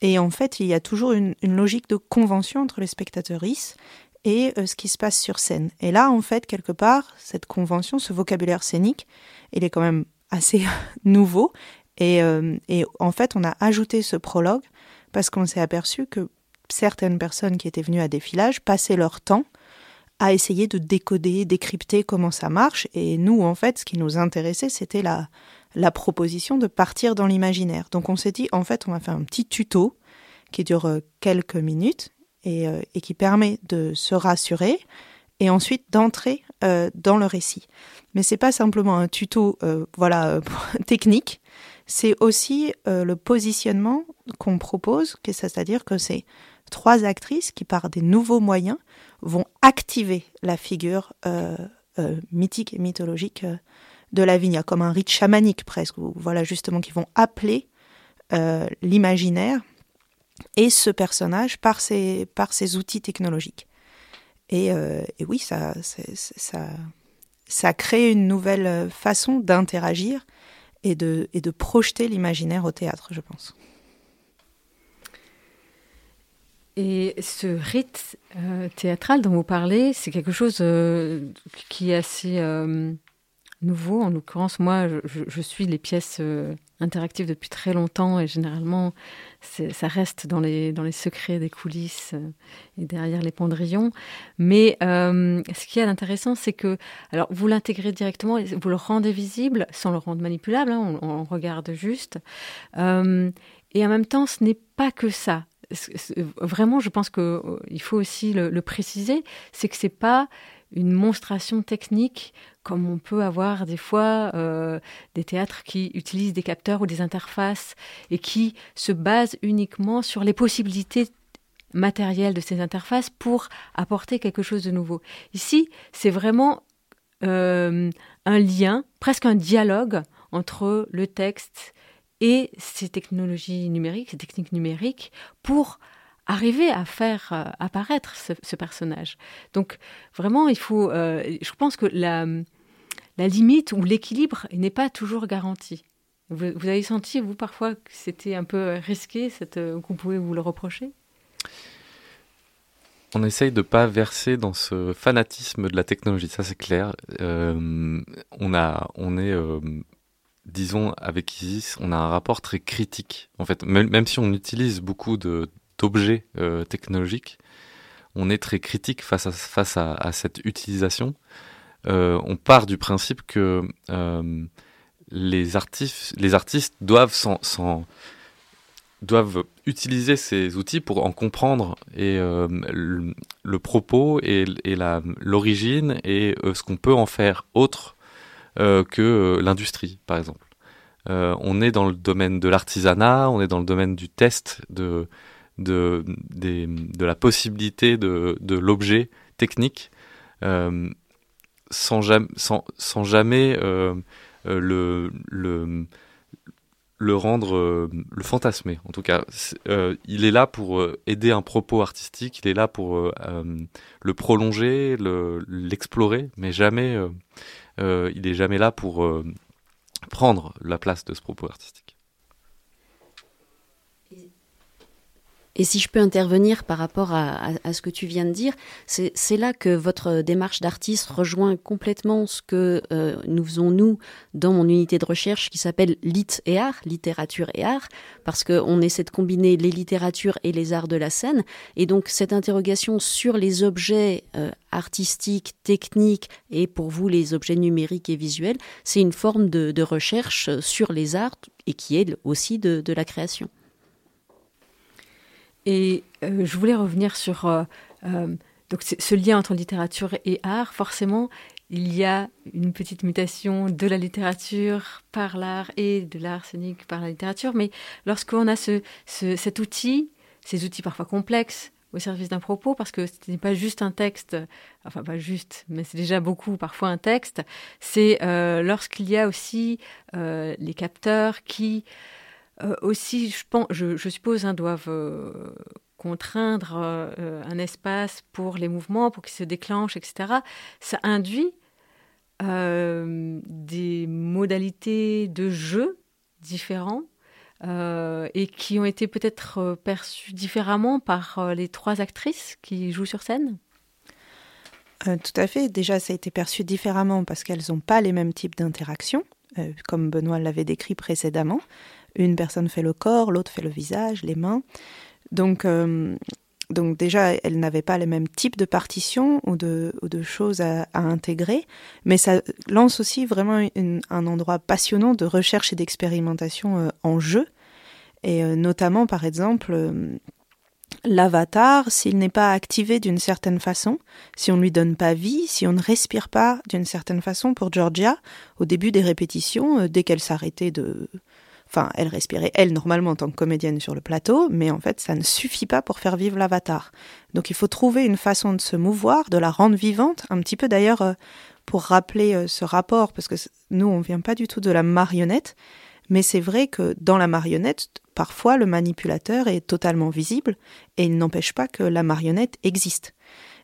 Et en fait, il y a toujours une, une logique de convention entre les spectatrices et euh, ce qui se passe sur scène. Et là, en fait, quelque part, cette convention, ce vocabulaire scénique, il est quand même assez nouveau. Et, euh, et en fait, on a ajouté ce prologue parce qu'on s'est aperçu que certaines personnes qui étaient venues à défilage passaient leur temps à essayer de décoder, décrypter comment ça marche. Et nous, en fait, ce qui nous intéressait, c'était la... la proposition de partir dans l'imaginaire. Donc on s'est dit, en fait, on va faire un petit tuto qui dure quelques minutes et, euh, et qui permet de se rassurer et ensuite d'entrer euh, dans le récit. Mais c'est pas simplement un tuto euh, voilà, euh, technique, c'est aussi euh, le positionnement qu'on propose, c'est-à-dire que c'est trois actrices qui, par des nouveaux moyens, vont activer la figure euh, euh, mythique et mythologique euh, de Lavinia, comme un rite chamanique presque, où, voilà, justement, qui vont appeler euh, l'imaginaire et ce personnage par ses, par ses outils technologiques. Et, euh, et oui, ça, c'est, ça, ça crée une nouvelle façon d'interagir et de, et de projeter l'imaginaire au théâtre, je pense. Et ce rite euh, théâtral dont vous parlez, c'est quelque chose euh, qui est assez euh, nouveau. En l'occurrence, moi, je, je suis les pièces euh, interactives depuis très longtemps et généralement, c'est, ça reste dans les, dans les secrets des coulisses euh, et derrière les pendrillons. Mais euh, ce qu'il y a d'intéressant, c'est que alors, vous l'intégrez directement, vous le rendez visible sans le rendre manipulable, hein, on, on regarde juste. Euh, et en même temps, ce n'est pas que ça. Vraiment, je pense qu'il faut aussi le, le préciser, c'est que ce n'est pas une monstration technique comme on peut avoir des fois euh, des théâtres qui utilisent des capteurs ou des interfaces et qui se basent uniquement sur les possibilités matérielles de ces interfaces pour apporter quelque chose de nouveau. Ici, c'est vraiment euh, un lien, presque un dialogue entre le texte et ces technologies numériques, ces techniques numériques, pour arriver à faire apparaître ce, ce personnage. Donc, vraiment, il faut... Euh, je pense que la, la limite ou l'équilibre n'est pas toujours garanti. Vous, vous avez senti, vous, parfois, que c'était un peu risqué, cette, qu'on pouvait vous le reprocher ? On essaye de ne pas verser dans ce fanatisme de la technologie, ça c'est clair. Euh, on, a, on est... Euh, disons, avec Isis, on a un rapport très critique. En fait, même, même si on utilise beaucoup de, d'objets euh, technologiques, on est très critique face à, face à, à cette utilisation. Euh, on part du principe que euh, les, artif- les artistes doivent, s'en, s'en, doivent utiliser ces outils pour en comprendre et, euh, le, le propos et, et la, l'origine et euh, ce qu'on peut en faire autre Euh, que euh, l'industrie, par exemple. Euh, on est dans le domaine de l'artisanat, on est dans le domaine du test, de, de, des, de la possibilité de, de l'objet technique, euh, sans, jam- sans, sans jamais euh, euh, le, le, le rendre, euh, le fantasmer. En tout cas, euh, il est là pour aider un propos artistique, il est là pour euh, euh, le prolonger, le, l'explorer, mais jamais... Euh, Euh, il n'est jamais là pour euh, prendre la place de ce propos artistique. Et si je peux intervenir par rapport à, à, à ce que tu viens de dire, c'est, c'est là que votre démarche d'artiste rejoint complètement ce que euh, nous faisons, nous, dans mon unité de recherche qui s'appelle Lit et Art, littérature et art, parce qu'on essaie de combiner les littératures et les arts de la scène. Et donc, cette interrogation sur les objets euh, artistiques, techniques, et pour vous, les objets numériques et visuels, c'est une forme de, de recherche sur les arts et qui est aussi de, de la création. Et euh, je voulais revenir sur euh, euh, donc ce lien entre littérature et art. Forcément, il y a une petite mutation de la littérature par l'art et de l'art scénique par la littérature. Mais lorsqu'on a ce, ce, cet outil, ces outils parfois complexes, au service d'un propos, parce que ce n'est pas juste un texte, enfin pas juste, mais c'est déjà beaucoup parfois un texte, c'est euh, lorsqu'il y a aussi euh, les capteurs qui... Euh, aussi, je, pense, je, je suppose, hein, doivent euh, contraindre euh, un espace pour les mouvements, pour qu'ils se déclenchent, et cetera. Ça induit euh, des modalités de jeu différents euh, et qui ont été peut-être euh, perçues différemment par euh, les trois actrices qui jouent sur scène. Euh, tout à fait. Déjà, ça a été perçu différemment parce qu'elles n'ont pas les mêmes types d'interactions, euh, comme Benoît l'avait décrit précédemment. Une personne fait le corps, l'autre fait le visage, les mains. Donc, euh, donc déjà, elles n'avaient pas les mêmes types de partitions ou de, ou de choses à, à intégrer. Mais ça lance aussi vraiment une, un endroit passionnant de recherche et d'expérimentation euh, en jeu. Et euh, notamment, par exemple, euh, l'avatar, s'il n'est pas activé d'une certaine façon, si on ne lui donne pas vie, si on ne respire pas d'une certaine façon. Pour Georgia, au début des répétitions, euh, dès qu'elle s'arrêtait de... Enfin, elle respirait, elle, normalement, en tant que comédienne sur le plateau, mais en fait, ça ne suffit pas pour faire vivre l'avatar. Donc, il faut trouver une façon de se mouvoir, de la rendre vivante, un petit peu d'ailleurs pour rappeler ce rapport, parce que nous, on ne vient pas du tout de la marionnette, mais c'est vrai que dans la marionnette, parfois, le manipulateur est totalement visible et il n'empêche pas que la marionnette existe.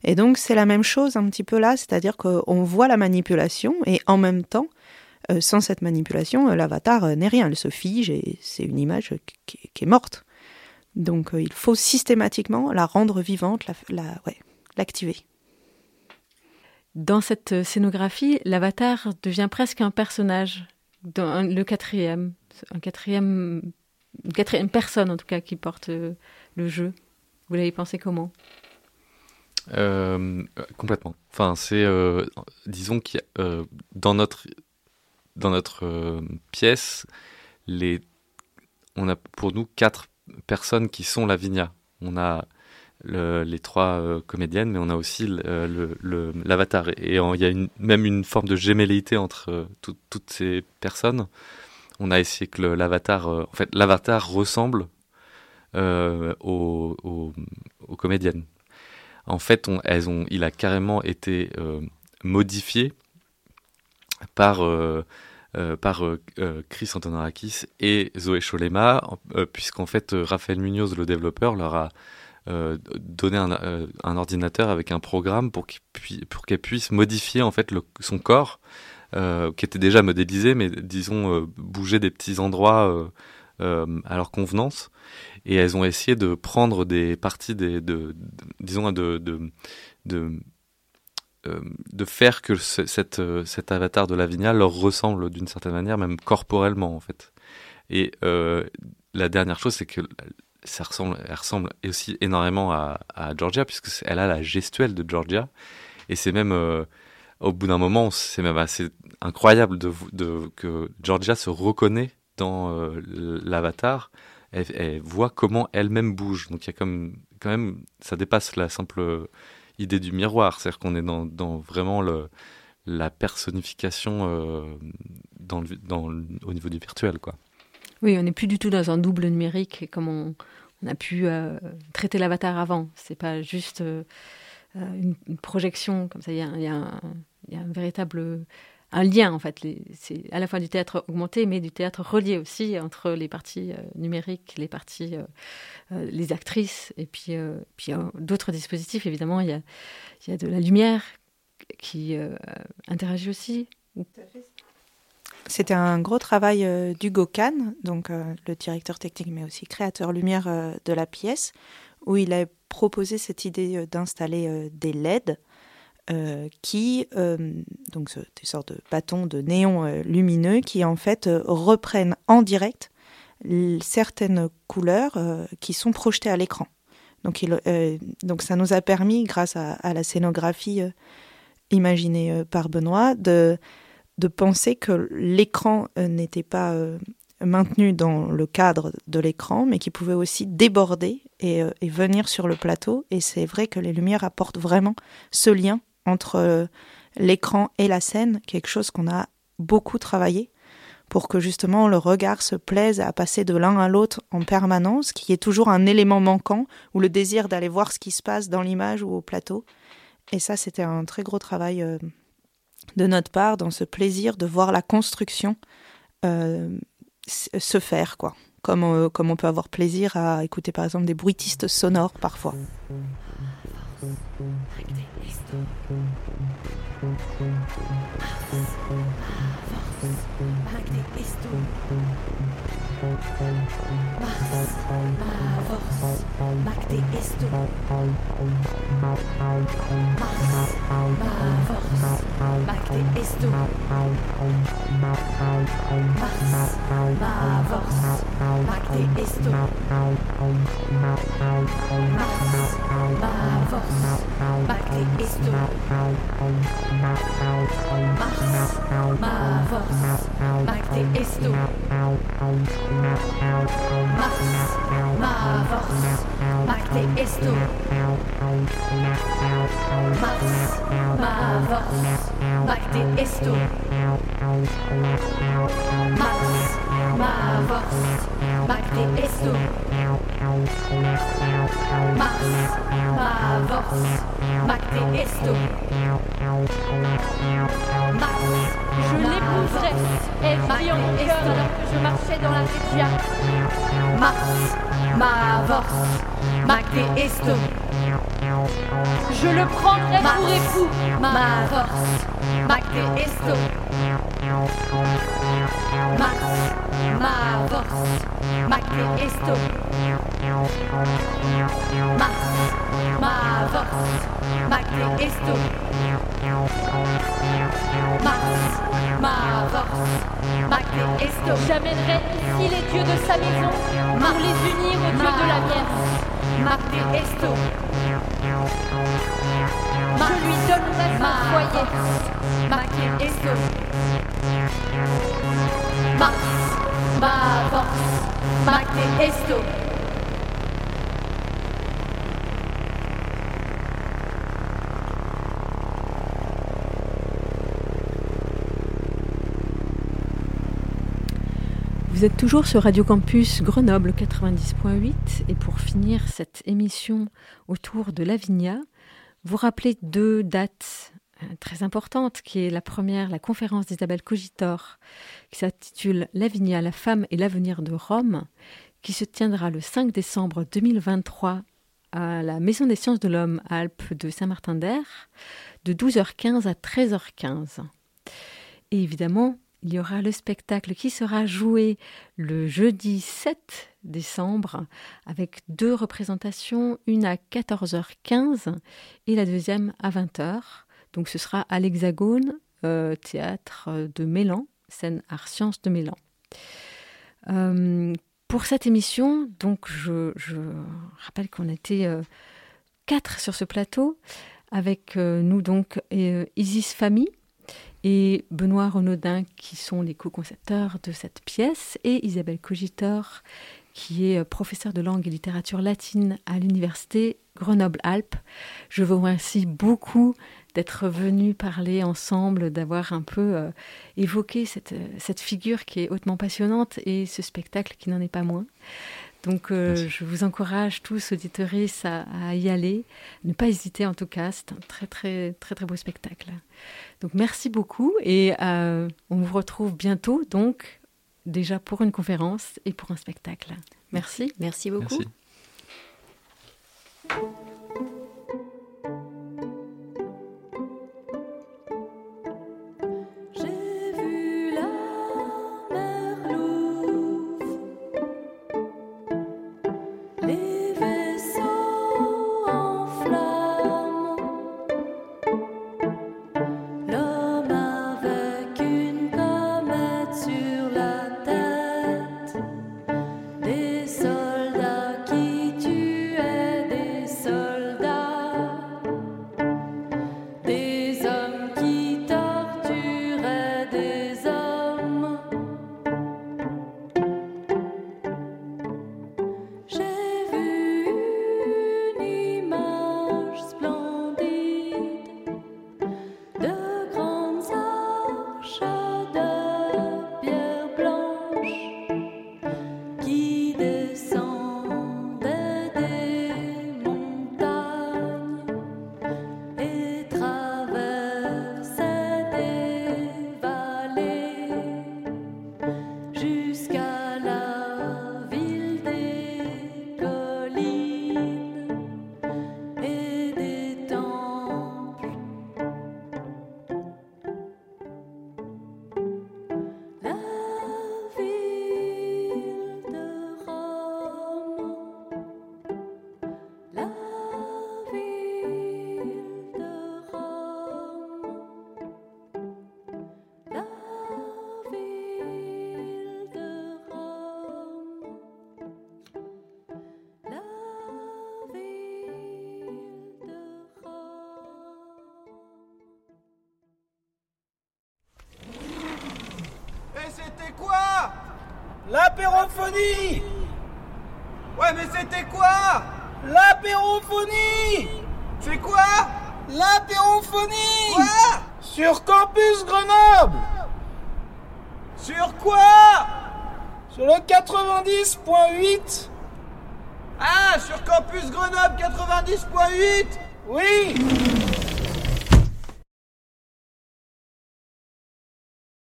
Et donc, c'est la même chose un petit peu là, c'est-à-dire qu'on voit la manipulation et en même temps, euh, sans cette manipulation, euh, l'avatar euh, n'est rien, elle se fige et c'est une image qui, qui est morte. Donc euh, il faut systématiquement la rendre vivante, la, la, ouais, l'activer. Dans cette scénographie, l'avatar devient presque un personnage, dans le quatrième, un quatrième, une quatrième personne en tout cas qui porte le jeu. Vous l'avez pensé comment ? euh, Complètement. Enfin, c'est, euh, disons que euh, dans notre dans notre euh, pièce, les, on a pour nous quatre personnes qui sont Lavinia. On a Le, les trois euh, comédiennes, mais on a aussi l, euh, le, le, l'avatar. Et il y a une, même une forme de gémelléité entre euh, tout, toutes ces personnes. On a essayé que le, l'avatar, euh, en fait, l'avatar ressemble euh, aux, aux, aux comédiennes. En fait, on, elles ont, il a carrément été euh, modifié par, euh, euh, par euh, Chris Antonarakis et Zoé Cholamac, euh, puisqu'en fait, euh, Raphaël Munoz, le développeur, leur a Euh, donner un, euh, un ordinateur avec un programme pour, qu'il pui- pour qu'elle puisse modifier en fait le, son corps euh, qui était déjà modélisé, mais disons euh, bouger des petits endroits euh, euh, à leur convenance. Et elles ont essayé de prendre des parties des, de, de, disons de de, de, euh, de faire que ce, cette, euh, cet avatar de Lavinia leur ressemble d'une certaine manière, même corporellement en fait. Et euh, la dernière chose, c'est que Ça ressemble, elle ressemble aussi énormément à, à Georgia, puisqu'elle a la gestuelle de Georgia. Et c'est même, euh, au bout d'un moment, c'est même assez incroyable de, de, que Georgia se reconnaît dans euh, l'avatar. Elle, elle voit comment elle-même bouge. Donc il y a comme, quand même, ça dépasse la simple idée du miroir. C'est-à-dire qu'on est dans, dans vraiment le, la personnification euh, dans le, dans le, au niveau du virtuel, quoi. Oui, on n'est plus du tout dans un double numérique comme on, on a pu euh, traiter l'avatar avant. C'est pas juste euh, une, une projection comme ça. Il y a, y a, un, y a un véritable un lien en fait. Les, c'est à la fois du théâtre augmenté, mais du théâtre relié aussi entre les parties euh, numériques, les parties, euh, euh, les actrices, et puis euh, puis euh, d'autres dispositifs. Évidemment, il y a il y a de la lumière qui euh, interagit aussi. Tout à fait. C'était un gros travail euh, d'Hugo Kahn, donc euh, le directeur technique, mais aussi créateur lumière euh, de la pièce, où il a proposé cette idée euh, d'installer euh, des L E D, euh, qui, euh, donc euh, des sortes de bâtons de néon euh, lumineux, qui en fait euh, reprennent en direct l- certaines couleurs euh, qui sont projetées à l'écran. Donc, il, euh, donc ça nous a permis, grâce à, à la scénographie euh, imaginée euh, par Benoît, de... de penser que l'écran euh, n'était pas euh, maintenu dans le cadre de l'écran, mais qu'il pouvait aussi déborder et, euh, et venir sur le plateau. Et c'est vrai que les lumières apportent vraiment ce lien entre euh, l'écran et la scène, quelque chose qu'on a beaucoup travaillé, pour que justement le regard se plaise à passer de l'un à l'autre en permanence, qui est toujours un élément manquant, ou le désir d'aller voir ce qui se passe dans l'image ou au plateau. Et ça, c'était un très gros travail euh, de notre part, dans ce plaisir de voir la construction euh, se faire, quoi. Comme, euh, comme on peut avoir plaisir à écouter, par exemple, des bruitistes sonores, parfois. Je l'épouse. sagesse est pris en mon cœur alors que je marchais dans la régia. Mars, ma avance, magde esto. Je le prendrai Mars, pour époux, ma avance, magde esto. Mars, ma avance, magde esto. Mars, ma avance, magde esto. Mars, ma force, magde esto. J'amènerai ici les dieux de sa maison pour les unir aux dieux de la mienne. Magde esto. Je lui donnerai son foyer. Magde esto. Mars, ma force, magde esto. Vous êtes toujours sur Radio Campus Grenoble quatre-vingt-dix point huit et pour finir cette émission autour de Lavinia, vous rappelez deux dates très importantes qui est la première, la conférence d'Isabelle Cogitore qui s'intitule Lavinia, la femme et l'avenir de Rome qui se tiendra le cinq décembre deux mille vingt-trois à la Maison des Sciences de l'Homme à Alpes de Saint-Martin-d'Aire de douze heures quinze à treize heures quinze. Et évidemment, il y aura le spectacle qui sera joué le jeudi sept décembre avec deux représentations, une à quatorze heures quinze et la deuxième à vingt heures. Donc ce sera à l'Hexagone, euh, théâtre de Meylan, scène Arts Sciences de Meylan. Euh, pour cette émission, donc je, je rappelle qu'on était euh, quatre sur ce plateau, avec euh, nous donc euh, Isis Fahmy, et Benoît Renaudin, qui sont les co-concepteurs de cette pièce, et Isabelle Cogitore, qui est professeure de langue et littérature latine à l'université Grenoble-Alpes. Je vous remercie beaucoup d'être venus parler ensemble, d'avoir un peu euh, évoqué cette, cette figure qui est hautement passionnante et ce spectacle qui n'en est pas moins. Donc euh, je vous encourage tous, auditeuristes, à, à y aller. Ne pas hésiter en tout cas, c'est un très très très très beau spectacle. Donc merci beaucoup et euh, on vous retrouve bientôt donc déjà pour une conférence et pour un spectacle. Merci. Merci beaucoup. Merci. L'apérophonie! Ouais, mais c'était quoi? L'apérophonie! C'est quoi? L'apérophonie! Quoi? Sur Campus Grenoble! Sur quoi? Sur le quatre-vingt-dix point huit! Ah, sur Campus Grenoble quatre-vingt-dix point huit! Oui!